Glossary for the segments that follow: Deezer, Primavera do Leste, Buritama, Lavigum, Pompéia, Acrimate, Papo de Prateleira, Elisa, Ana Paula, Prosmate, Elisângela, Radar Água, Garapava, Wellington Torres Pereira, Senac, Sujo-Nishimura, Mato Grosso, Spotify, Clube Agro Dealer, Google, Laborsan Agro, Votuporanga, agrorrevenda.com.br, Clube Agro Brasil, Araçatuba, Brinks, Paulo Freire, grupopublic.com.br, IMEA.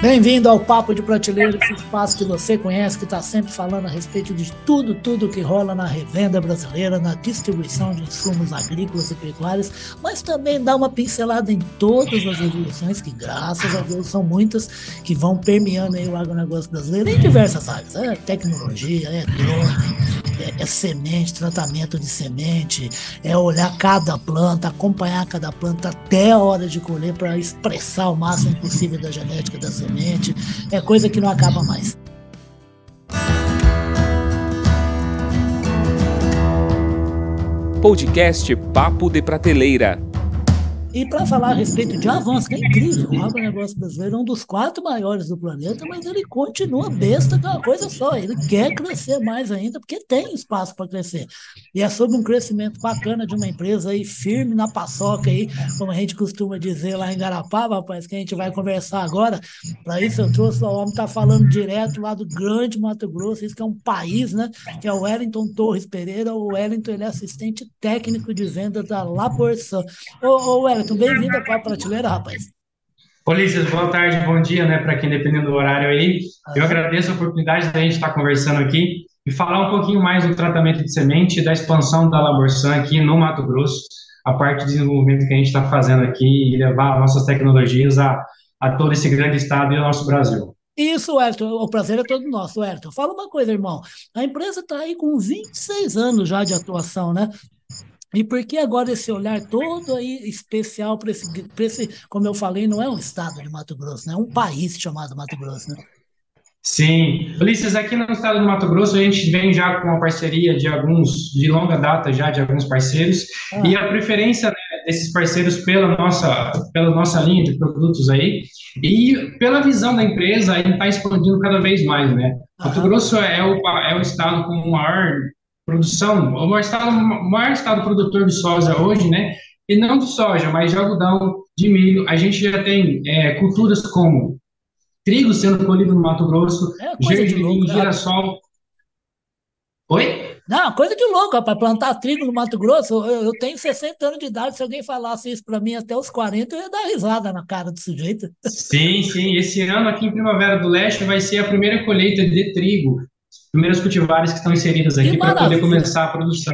Bem-vindo ao Papo de Prateleira, esse espaço que você conhece, que está sempre falando a respeito de tudo que rola na revenda brasileira, na distribuição de insumos agrícolas e pecuários, mas também dá uma pincelada em todas as evoluções, que graças a Deus são muitas, que vão permeando aí o agronegócio brasileiro em diversas áreas, é tecnologia, é drone, é semente, tratamento de semente, é olhar cada planta, acompanhar cada planta até a hora de colher para expressar o máximo possível da genética da semente. É coisa que não acaba mais. Podcast Papo de Prateleira. E para falar a respeito de avanço, que é incrível, o agronegócio brasileiro é um dos 4 maiores do planeta, mas ele continua besta com uma coisa só, ele quer crescer mais ainda, porque tem espaço para crescer. E é sobre um crescimento bacana de uma empresa aí, firme na paçoca aí, como a gente costuma dizer lá em Garapava, rapaz, que a gente vai conversar agora. Para isso eu trouxe o homem que está falando direto lá do grande Mato Grosso, isso que é um país, né? Que é o Wellington Torres Pereira. O Wellington, ele é assistente técnico de venda da Laborsan. Ô, Wellington, bem-vindo ao Papo de Prateleira, rapaz. Ulisses, boa tarde, bom dia, né, para quem dependendo do horário aí. Eu agradeço a oportunidade da gente estar conversando aqui e falar um pouquinho mais do tratamento de semente e da expansão da Laborsan aqui no Mato Grosso, a parte de desenvolvimento que a gente está fazendo aqui e levar nossas tecnologias a todo esse grande estado e o nosso Brasil. Isso, Ayrton, o prazer é todo nosso, Ayrton. Fala uma coisa, irmão, a empresa está aí com 26 anos já de atuação, né? E por que agora esse olhar todo aí especial para esse, como eu falei, não é um estado de Mato Grosso, né? É um país chamado Mato Grosso, né? Sim. Ulisses, aqui no estado do Mato Grosso, a gente vem já com uma parceria de longa data já, de alguns parceiros, e a preferência, né, desses parceiros pela nossa linha de produtos aí, e pela visão da empresa, a gente está expandindo cada vez mais, né? Mato Grosso é o estado com o maior... produção, o maior estado produtor de soja hoje, né? E não de soja, mas de algodão, de milho. A gente já tem culturas como trigo sendo colhido no Mato Grosso, gergelim, girassol. Oi? Não, coisa de louco, rapaz. Plantar trigo no Mato Grosso, eu tenho 60 anos de idade. Se alguém falasse isso para mim até os 40, eu ia dar risada na cara do sujeito. Sim. Esse ano aqui em Primavera do Leste vai ser a primeira colheita de trigo. Primeiros cultivares que estão inseridos aqui para poder começar a produção.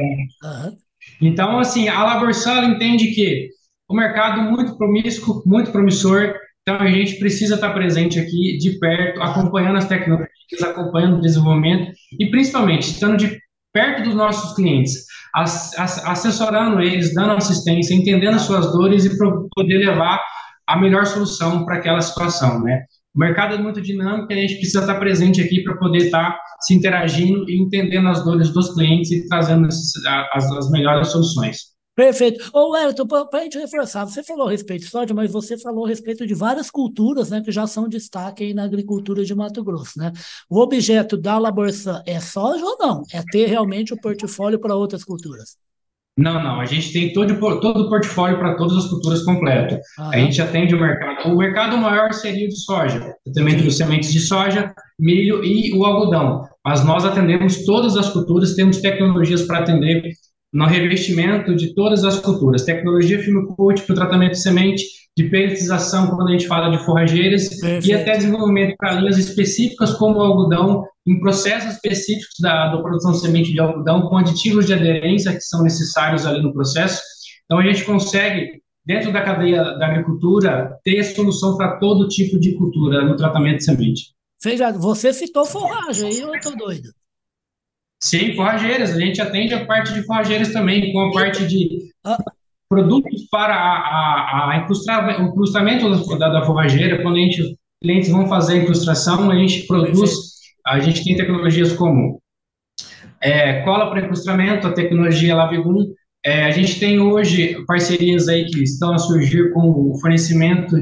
Então, assim, a Laborsan entende que o mercado é muito promíscuo, muito promissor, então a gente precisa estar presente aqui de perto, acompanhando as tecnologias, acompanhando o desenvolvimento e, principalmente, estando de perto dos nossos clientes, assessorando eles, dando assistência, entendendo suas dores e poder levar a melhor solução para aquela situação, né? O mercado é muito dinâmico e a gente precisa estar presente aqui para poder estar se interagindo e entendendo as dores dos clientes e trazendo as melhores soluções. Perfeito. Ô, Wellington, para a gente reforçar, você falou a respeito de soja, mas você falou a respeito de várias culturas, né, que já são destaque aí na agricultura de Mato Grosso, né? O objeto da Laborsan é soja ou não? É ter realmente o portfólio para outras culturas? Não. A gente tem todo o portfólio para todas as culturas completo. A gente atende o mercado. O mercado maior seria o de soja. Eu também tenho sementes de soja, milho e o algodão. Mas nós atendemos todas as culturas, temos tecnologias para atender no revestimento de todas as culturas. Tecnologia film coat para o tratamento de semente, de peletização quando a gente fala de forrageiras e até desenvolvimento para linhas específicas como o algodão, em processos específicos da produção de semente de algodão, com aditivos de aderência que são necessários ali no processo. Então, a gente consegue, dentro da cadeia da agricultura, ter solução para todo tipo de cultura no tratamento de semente. Você citou forragem, aí eu estou doido. Sim, forrageiras. A gente atende a parte de forrageiras também, com a parte de produtos para o incrustamento da forrageira. Quando clientes vão fazer a incrustação, a gente produz... A gente tem tecnologias como cola para encrustamento, a tecnologia Lavigum. A gente tem hoje parcerias aí que estão a surgir com o fornecimento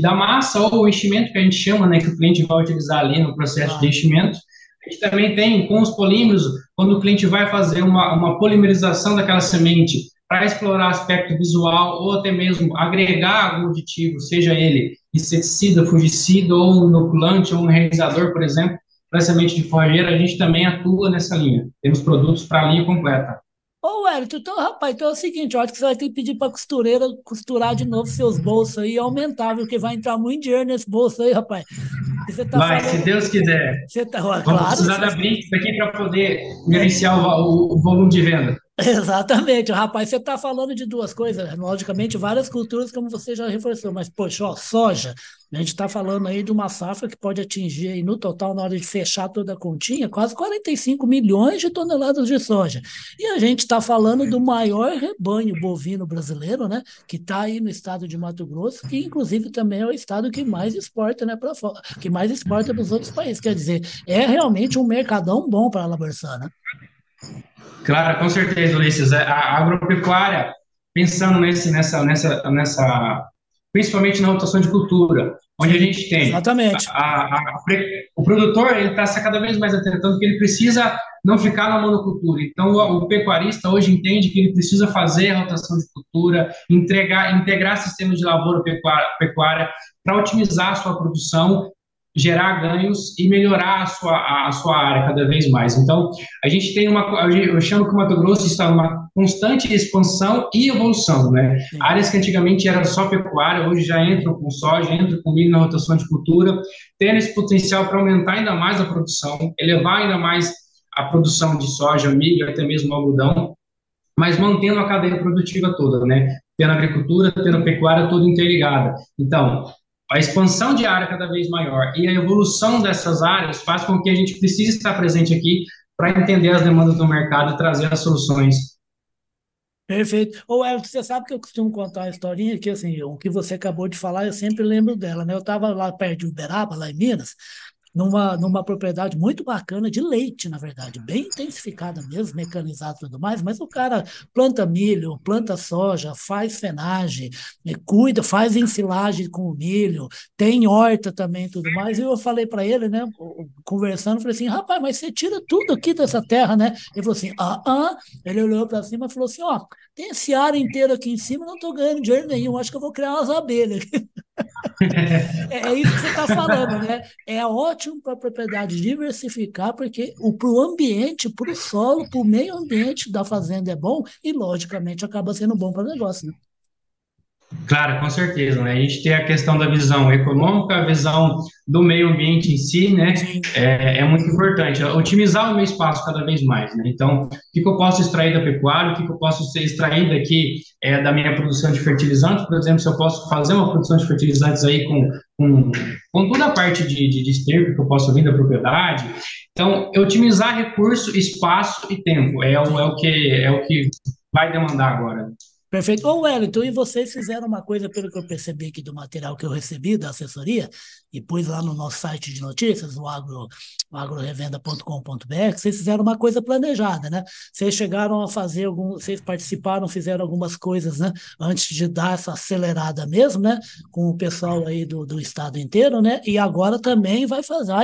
da massa ou o enchimento, que a gente chama, né, que o cliente vai utilizar ali no processo de enchimento. A gente também tem com os polímeros, quando o cliente vai fazer uma polimerização daquela semente para explorar aspecto visual ou até mesmo agregar algum aditivo, seja ele inseticida, fungicida ou um inoculante ou um enraizador, por exemplo, para semente de forrageira, a gente também atua nessa linha. Temos produtos para a linha completa. Ô, Wellington, então, rapaz, então é o seguinte, eu acho que você vai ter que pedir para costureira costurar de novo seus bolsos aí, aumentar, porque vai entrar muito dinheiro nesse bolso aí, rapaz. Você tá vai, falando... se Deus quiser. Você tá... Vamos claro, precisar da Brinks aqui para poder gerenciar o volume de venda. Exatamente, rapaz, você está falando de duas coisas, logicamente várias culturas, como você já reforçou, mas poxa, ó, soja, a gente está falando aí de uma safra que pode atingir aí, no total, na hora de fechar toda a continha, quase 45 milhões de toneladas de soja, e a gente está falando do maior rebanho bovino brasileiro, né, que está aí no estado de Mato Grosso, que inclusive também é o estado que mais exporta, né, para fora, que mais exporta para os outros países, quer dizer, é realmente um mercadão bom para a Laborsan, né? Claro, com certeza, Ulisses. A agropecuária, pensando principalmente na rotação de cultura, onde a gente tem... Exatamente. O produtor está cada vez mais atentando que ele precisa não ficar na monocultura. Então, o pecuarista hoje entende que ele precisa fazer a rotação de cultura, integrar sistemas de lavoura pecuária para otimizar a sua produção, gerar ganhos e melhorar a sua área cada vez mais. Então, a gente tem eu chamo que o Mato Grosso está numa constante expansão e evolução, né? Sim. Áreas que antigamente eram só pecuária, hoje já entram com soja, entram com milho na rotação de cultura, tendo esse potencial para aumentar ainda mais a produção, elevar ainda mais a produção de soja, milho, até mesmo algodão, mas mantendo a cadeia produtiva toda, né? Tendo a agricultura, tendo a pecuária toda interligada. Então, a expansão de área cada vez maior e a evolução dessas áreas faz com que a gente precise estar presente aqui para entender as demandas do mercado e trazer as soluções. Perfeito. Ô, Elton, você sabe que eu costumo contar uma historinha que, assim, o que você acabou de falar, eu sempre lembro dela, né? Eu estava lá perto de Uberaba, lá em Minas, numa propriedade muito bacana de leite, na verdade, bem intensificada mesmo, mecanizada e tudo mais, mas o cara planta milho, planta soja, faz fenagem, cuida, faz ensilagem com o milho, tem horta também e tudo mais, e eu falei para ele, né, conversando, falei assim, rapaz, mas você tira tudo aqui dessa terra, né? Ele falou assim, ele olhou para cima e falou assim, ó, tem esse ar inteiro aqui em cima, não estou ganhando dinheiro nenhum, acho que eu vou criar umas abelhas. É isso que você está falando, né? É ótimo para a propriedade diversificar, porque para o ambiente, para o solo, para o meio ambiente da fazenda é bom e, logicamente, acaba sendo bom para o negócio, né? Claro, com certeza, né? A gente tem a questão da visão econômica, a visão do meio ambiente em si, né? É muito importante. Otimizar o meu espaço cada vez mais, né? Então, o que eu posso extrair da pecuária, o que eu posso extrair daqui da minha produção de fertilizantes, por exemplo, se eu posso fazer uma produção de fertilizantes aí com toda a parte de esterco que eu posso vir da propriedade. Então, otimizar recurso, espaço e tempo é o que vai demandar agora. Perfeito. Ô, Wellington, e vocês fizeram uma coisa, pelo que eu percebi aqui do material que eu recebi da assessoria, e pus lá no nosso site de notícias, o agrorrevenda.com.br, que vocês fizeram uma coisa planejada, né? Vocês chegaram a fazer vocês participaram, fizeram algumas coisas, né? Antes de dar essa acelerada mesmo, né? Com o pessoal aí do estado inteiro, né? E agora também vai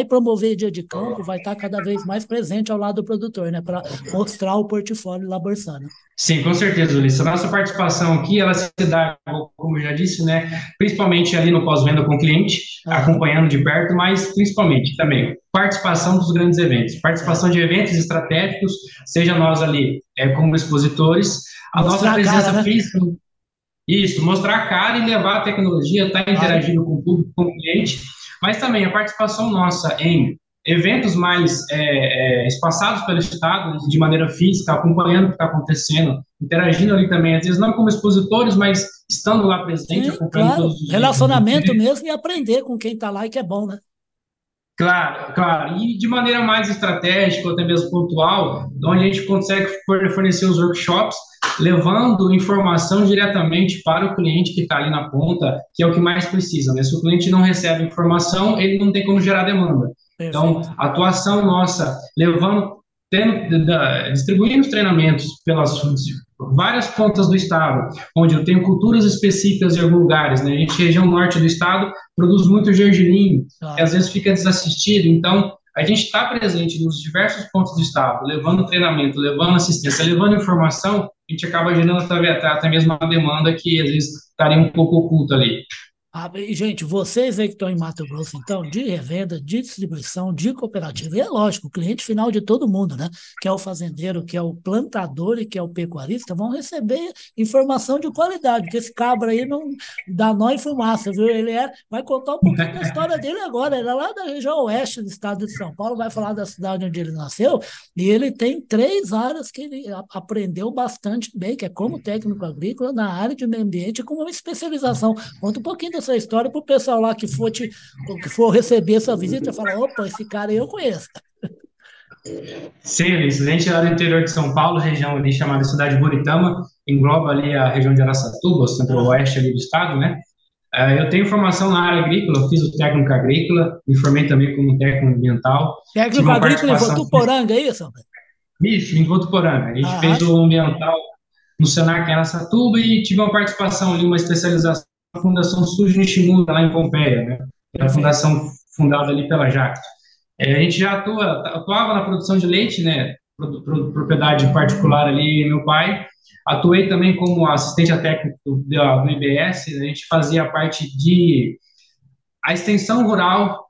promover dia de campo, vai estar cada vez mais presente ao lado do produtor, né? Para mostrar o portfólio Laborsan. Sim, com certeza, Ulisses. A nossa participação aqui, ela se dá, como eu já disse, né, principalmente ali no pós-venda com o cliente, acompanhando de perto, mas principalmente também participação dos grandes eventos, participação de eventos estratégicos, seja nós ali como expositores, a nossa presença física... Isso, mostrar a cara e levar a tecnologia, estar interagindo com o público, com o cliente, mas também a participação nossa em... eventos mais espaçados pelo estado, de maneira física, acompanhando o que está acontecendo, interagindo ali também, às vezes não como expositores, mas estando lá presente, sim, acompanhando claro. Todos os relacionamento eventos. Mesmo e aprender com quem está lá e que é bom, né? Claro, claro, e de maneira mais estratégica, ou até mesmo pontual, onde a gente consegue fornecer os workshops, levando informação diretamente para o cliente que está ali na ponta, que é o que mais precisa, né? Se o cliente não recebe informação, ele não tem como gerar demanda. Então, a atuação nossa, distribuindo os treinamentos pelas várias pontas do estado, onde eu tenho culturas específicas em alguns lugares, né? A gente, região norte do estado, produz muito gergelim, que às vezes fica desassistido. Então, a gente está presente nos diversos pontos do estado, levando treinamento, levando assistência, levando informação, a gente acaba gerando até mesmo uma demanda que às vezes estaria um pouco oculta ali. E, gente, vocês aí que estão em Mato Grosso, então, de revenda, de distribuição, de cooperativa, e é lógico, o cliente final de todo mundo, né? Que é o fazendeiro, que é o plantador e que é o pecuarista, vão receber informação de qualidade, porque esse cabra aí não dá nó em fumaça, viu? Ele vai contar um pouquinho da história dele agora, ele é lá da região oeste do estado de São Paulo, vai falar da cidade onde ele nasceu, e ele tem 3 áreas que ele aprendeu bastante bem, que é como técnico agrícola, na área de meio ambiente, com uma especialização. Conta um pouquinho essa história para o pessoal lá que for receber essa visita e falar, opa, esse cara aí eu conheço. Sim, excelente, lá do interior de São Paulo, região ali chamada cidade Buritama, engloba ali a região de Araçatuba, o centro-oeste ali do estado, né? Eu tenho formação na área agrícola, fiz o técnico agrícola, me formei também como técnico ambiental. Técnico agrícola em Votuporanga, é isso? Isso, em Votuporanga. A gente fez o ambiental no Senac em Araçatuba e tive uma participação ali, uma especialização a Fundação Sujo-Nishimura, lá em Pompéia, né? A fundação fundada ali pela Jacto. A gente já atuava na produção de leite, né? Propriedade particular ali, meu pai. Atuei também como assistente técnico do IBS, né? A gente fazia a parte de a extensão rural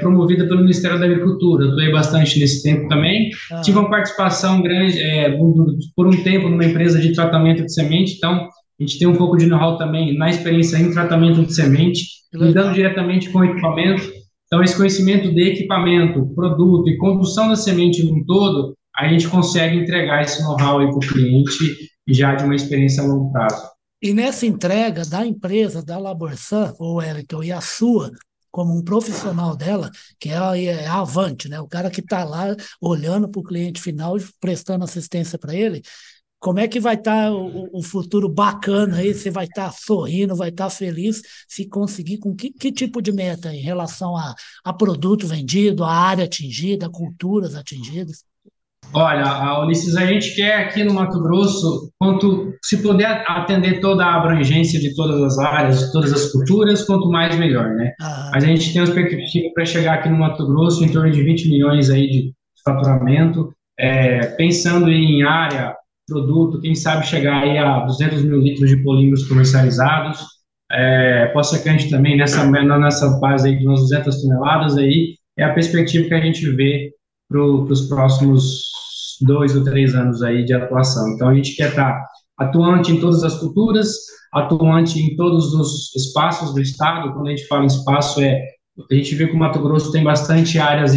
promovida pelo Ministério da Agricultura. Atuei bastante nesse tempo também. Tive uma participação grande, por um tempo, numa empresa de tratamento de semente, então a gente tem um pouco de know-how também na experiência em tratamento de semente, lidando diretamente com o equipamento. Então, esse conhecimento de equipamento, produto e condução da semente num todo, a gente consegue entregar esse know-how aí para o cliente já de uma experiência a longo prazo. E nessa entrega da empresa, da Laborsan, ou Wellington, e a sua, como um profissional dela, que é a avante, né? O cara que está lá olhando para o cliente final, prestando assistência para ele, como é que vai estar o futuro bacana aí? Você vai estar sorrindo, vai estar feliz, se conseguir, com que tipo de meta em relação a produto vendido, a área atingida, a culturas atingidas? Olha, Ulisses, a gente quer aqui no Mato Grosso, quanto se puder atender toda a abrangência de todas as áreas, de todas as culturas, quanto mais melhor, né? A gente tem uma perspectiva para chegar aqui no Mato Grosso em torno de 20 milhões aí de faturamento, pensando em área, produto, quem sabe chegar aí a 200 mil litros de polímeros comercializados, pós-secante também nessa base aí de umas 200 toneladas, aí é a perspectiva que a gente vê para os próximos 2 ou 3 anos aí de atuação. Então a gente quer estar atuante em todas as culturas, atuante em todos os espaços do estado. Quando a gente fala em espaço, a gente vê que o Mato Grosso tem bastante áreas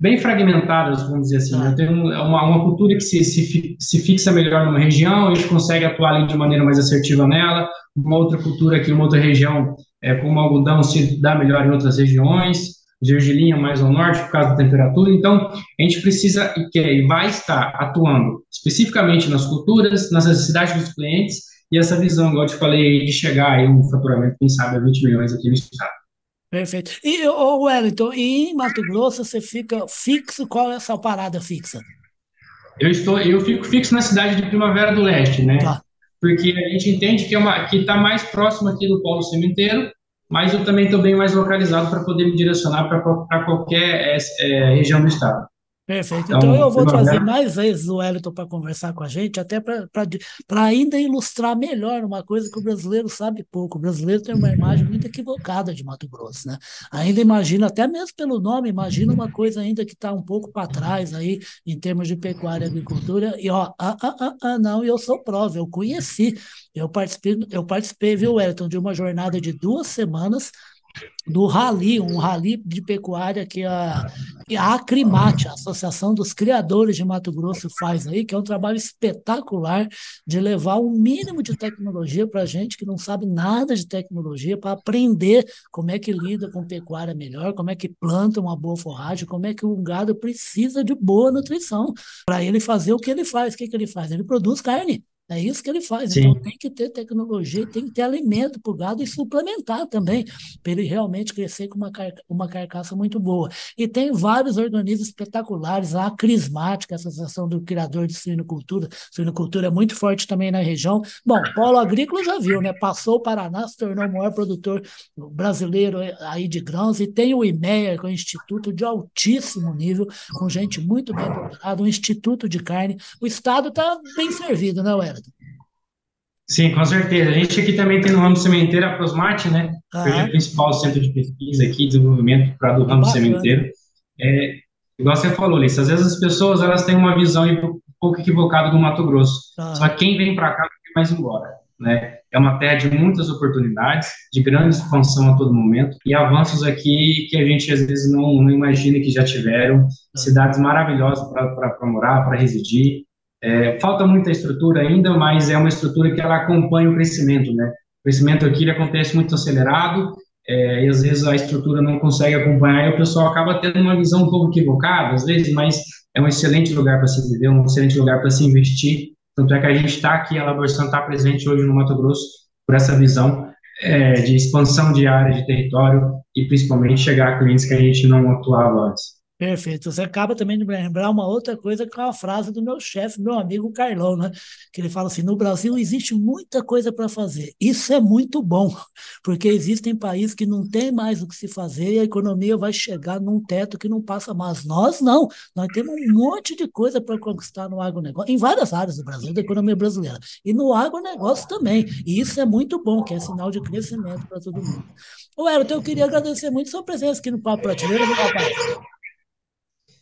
bem fragmentadas, vamos dizer assim, né? Tem uma cultura que se fixa melhor numa região, a gente consegue atuar ali de maneira mais assertiva nela, uma outra cultura aqui, uma outra região, como o algodão se dá melhor em outras regiões, gergelim mais ao norte por causa da temperatura. Então, a gente precisa e vai estar atuando especificamente nas culturas, nas necessidades dos clientes, e essa visão, igual eu te falei, de chegar a um faturamento, quem sabe, a 20 milhões aqui no estado. Perfeito. E, Wellington, em Mato Grosso você fica fixo? Qual é a sua parada fixa? Eu fico fixo na cidade de Primavera do Leste, né? Tá. Porque a gente entende que está mais próximo aqui do polo sementeiro, mas eu também estou bem mais localizado para poder me direcionar para qualquer região do estado. Perfeito. Então eu vou trazer mais vezes o Wellington para conversar com a gente, até para ainda ilustrar melhor uma coisa que o brasileiro sabe pouco. O brasileiro tem uma imagem muito equivocada de Mato Grosso, né? Ainda imagina, até mesmo pelo nome, imagina uma coisa ainda que está um pouco para trás aí em termos de pecuária e agricultura. E não, eu sou prova, eu conheci. Eu participei, viu, Wellington, de uma jornada de 2 semanas do rally, um rally de pecuária que a Acrimate, a Associação dos Criadores de Mato Grosso, faz aí, que é um trabalho espetacular de levar um mínimo de tecnologia para a gente que não sabe nada de tecnologia, para aprender como é que lida com pecuária melhor, como é que planta uma boa forragem, como é que um gado precisa de boa nutrição para ele fazer o que ele faz. O que ele faz? Ele produz carne. É isso que ele faz. Sim. Então tem que ter tecnologia, tem que ter alimento para o gado e suplementar também, para ele realmente crescer com uma carcaça muito boa. E tem vários organismos espetaculares, a Acrismate, a Associação do Criador de Suinocultura. Suinocultura é muito forte também na região. Bom, polo agrícola já viu, né? Passou o Paraná, se tornou o maior produtor brasileiro aí de grãos, e tem o IMEA, que é um instituto de altíssimo nível, com gente muito bem preparada, um instituto de carne. O estado está bem servido, né, Wellington? Sim, com certeza. A gente aqui também tem no ramo sementeiro a Prosmate, né? Que é o principal centro de pesquisa aqui, desenvolvimento para do ramo sementeiro. É, igual você falou, Liz, às vezes as pessoas elas têm uma visão um pouco equivocada do Mato Grosso. Só que quem vem para cá vai mais embora, né? É uma terra de muitas oportunidades, de grande expansão a todo momento, e avanços aqui que a gente às vezes não imagina que já tiveram, cidades maravilhosas para morar, para residir. É, falta muita estrutura ainda, mas é uma estrutura que ela acompanha o crescimento, né? O crescimento aqui ele acontece muito acelerado, e às vezes a estrutura não consegue acompanhar, e o pessoal acaba tendo uma visão um pouco equivocada, às vezes, mas é um excelente lugar para se viver, um excelente lugar para se investir. Tanto é que a gente está aqui, a Laborsan está presente hoje no Mato Grosso por essa visão de expansão de área, de território e principalmente chegar a clientes que a gente não atuava antes. Perfeito. Você acaba também de me lembrar uma outra coisa que é uma frase do meu chefe, meu amigo Carlão, né? Que ele fala assim, no Brasil existe muita coisa para fazer. Isso é muito bom, porque existem países que não tem mais o que se fazer e a economia vai chegar num teto que não passa mais. Nós não. Nós temos um monte de coisa para conquistar no agronegócio, em várias áreas do Brasil, da economia brasileira. E no agronegócio também. E isso é muito bom, que é sinal de crescimento para todo mundo. Ô, Elton, eu queria agradecer muito a sua presença aqui no Papo Prateleira.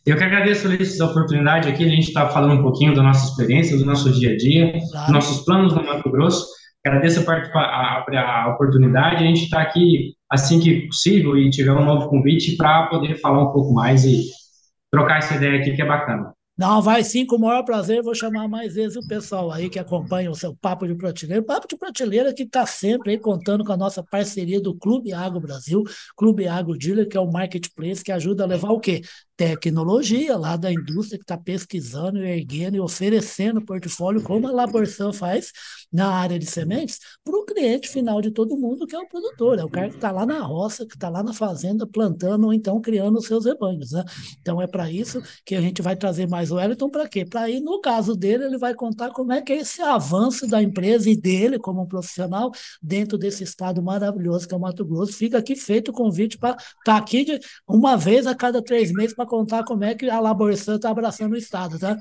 Eu que agradeço, Ulisses, a oportunidade aqui. A gente está falando um pouquinho da nossa experiência, do nosso dia a dia, dos nossos planos no Mato Grosso. Agradeço a oportunidade. A gente está aqui assim que possível e tiver um novo convite para poder falar um pouco mais e trocar essa ideia aqui que é bacana. Não, vai sim, com o maior prazer, vou chamar mais vezes o pessoal aí que acompanha o seu Papo de Prateleira. Papo de Prateleira que está sempre aí contando com a nossa parceria do Clube Agro Brasil, Clube Agro Dealer, que é o marketplace que ajuda a levar o quê? Tecnologia lá da indústria que está pesquisando, erguendo e oferecendo portfólio, como a Laborsan faz na área de sementes, para o cliente final de todo mundo, que é o produtor, é o cara que está lá na roça, que está lá na fazenda, plantando ou então criando os seus rebanhos, né? Então é para isso que a gente vai trazer mais o Wellington, para quê? Para aí, no caso dele, ele vai contar como é que é esse avanço da empresa e dele como um profissional dentro desse estado maravilhoso que é o Mato Grosso. Fica aqui feito o convite para estar aqui de uma vez a cada 3 meses, para contar como é que a Laborsan está abraçando o estado, tá?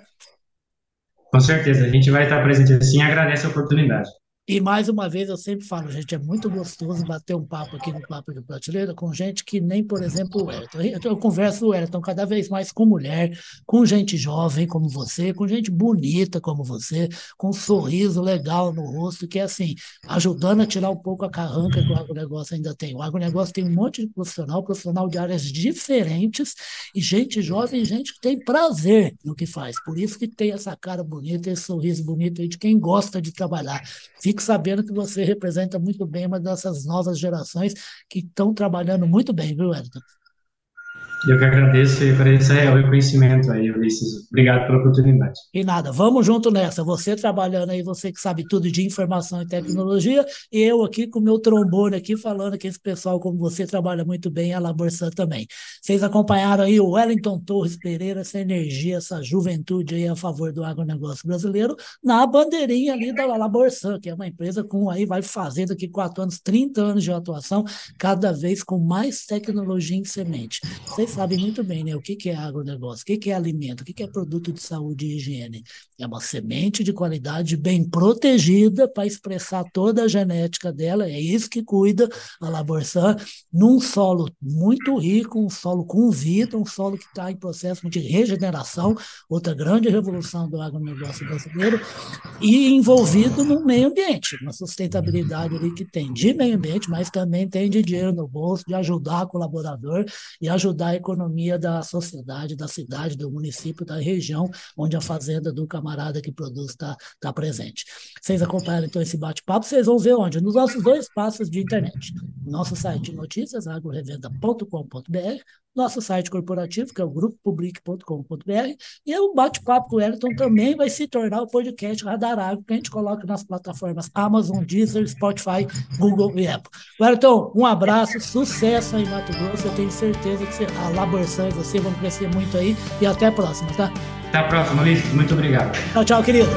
Com certeza, a gente vai estar presente assim e agradece a oportunidade. E mais uma vez eu sempre falo, gente, é muito gostoso bater um papo aqui no Papo de Prateleira com gente que nem, por exemplo, o Wellington. Eu converso com o Wellington cada vez mais com mulher, com gente jovem como você, com gente bonita como você, com um sorriso legal no rosto, que é assim, ajudando a tirar um pouco a carranca que o agronegócio ainda tem. O agronegócio tem um monte de profissional de áreas diferentes, e gente jovem, gente que tem prazer no que faz. Por isso que tem essa cara bonita, esse sorriso bonito aí de quem gosta de trabalhar. Fico sabendo que você representa muito bem uma dessas novas gerações que estão trabalhando muito bem, viu, Wellington? Eu que agradeço por esse reconhecimento aí, Ulisses. Obrigado pela oportunidade. E nada, vamos junto nessa. Você trabalhando aí, você que sabe tudo de informação e tecnologia, e eu aqui com o meu trombone aqui falando que esse pessoal como você trabalha muito bem, a Laborsan também. Vocês acompanharam aí o Wellington Torres Pereira, essa energia, essa juventude aí a favor do agronegócio brasileiro, na bandeirinha ali da Laborsan, que é uma empresa com aí vai fazer daqui 4 anos, 30 anos de atuação, cada vez com mais tecnologia em semente. Vocês sabe muito bem, né? O que é agronegócio, o que é alimento, o que é produto de saúde e higiene. É uma semente de qualidade bem protegida para expressar toda a genética dela, é isso que cuida a Laborsan, num solo muito rico, um solo com vida, um solo que está em processo de regeneração, outra grande revolução do agronegócio brasileiro, e envolvido no meio ambiente, uma sustentabilidade ali que tem de meio ambiente, mas também tem de dinheiro no bolso, de ajudar o colaborador e ajudar a economia da sociedade, da cidade, do município, da região, onde a fazenda do camarada que produz está presente. Vocês acompanharam então esse bate-papo, vocês vão ver onde? Nos nossos 2 espaços de internet. Nosso site de notícias, agrorrevenda.com.br, nosso site corporativo, que é o grupopublic.com.br, e o Bate-Papo com o Wellington também vai se tornar o podcast Radar Água, que a gente coloca nas plataformas Amazon, Deezer, Spotify, Google e Apple. Wellington, um abraço, sucesso aí em Mato Grosso, eu tenho certeza que a Laborsan e você vão crescer muito aí, e até a próxima, tá? Até a próxima, Ulisses, muito obrigado. Tchau, tchau, querido.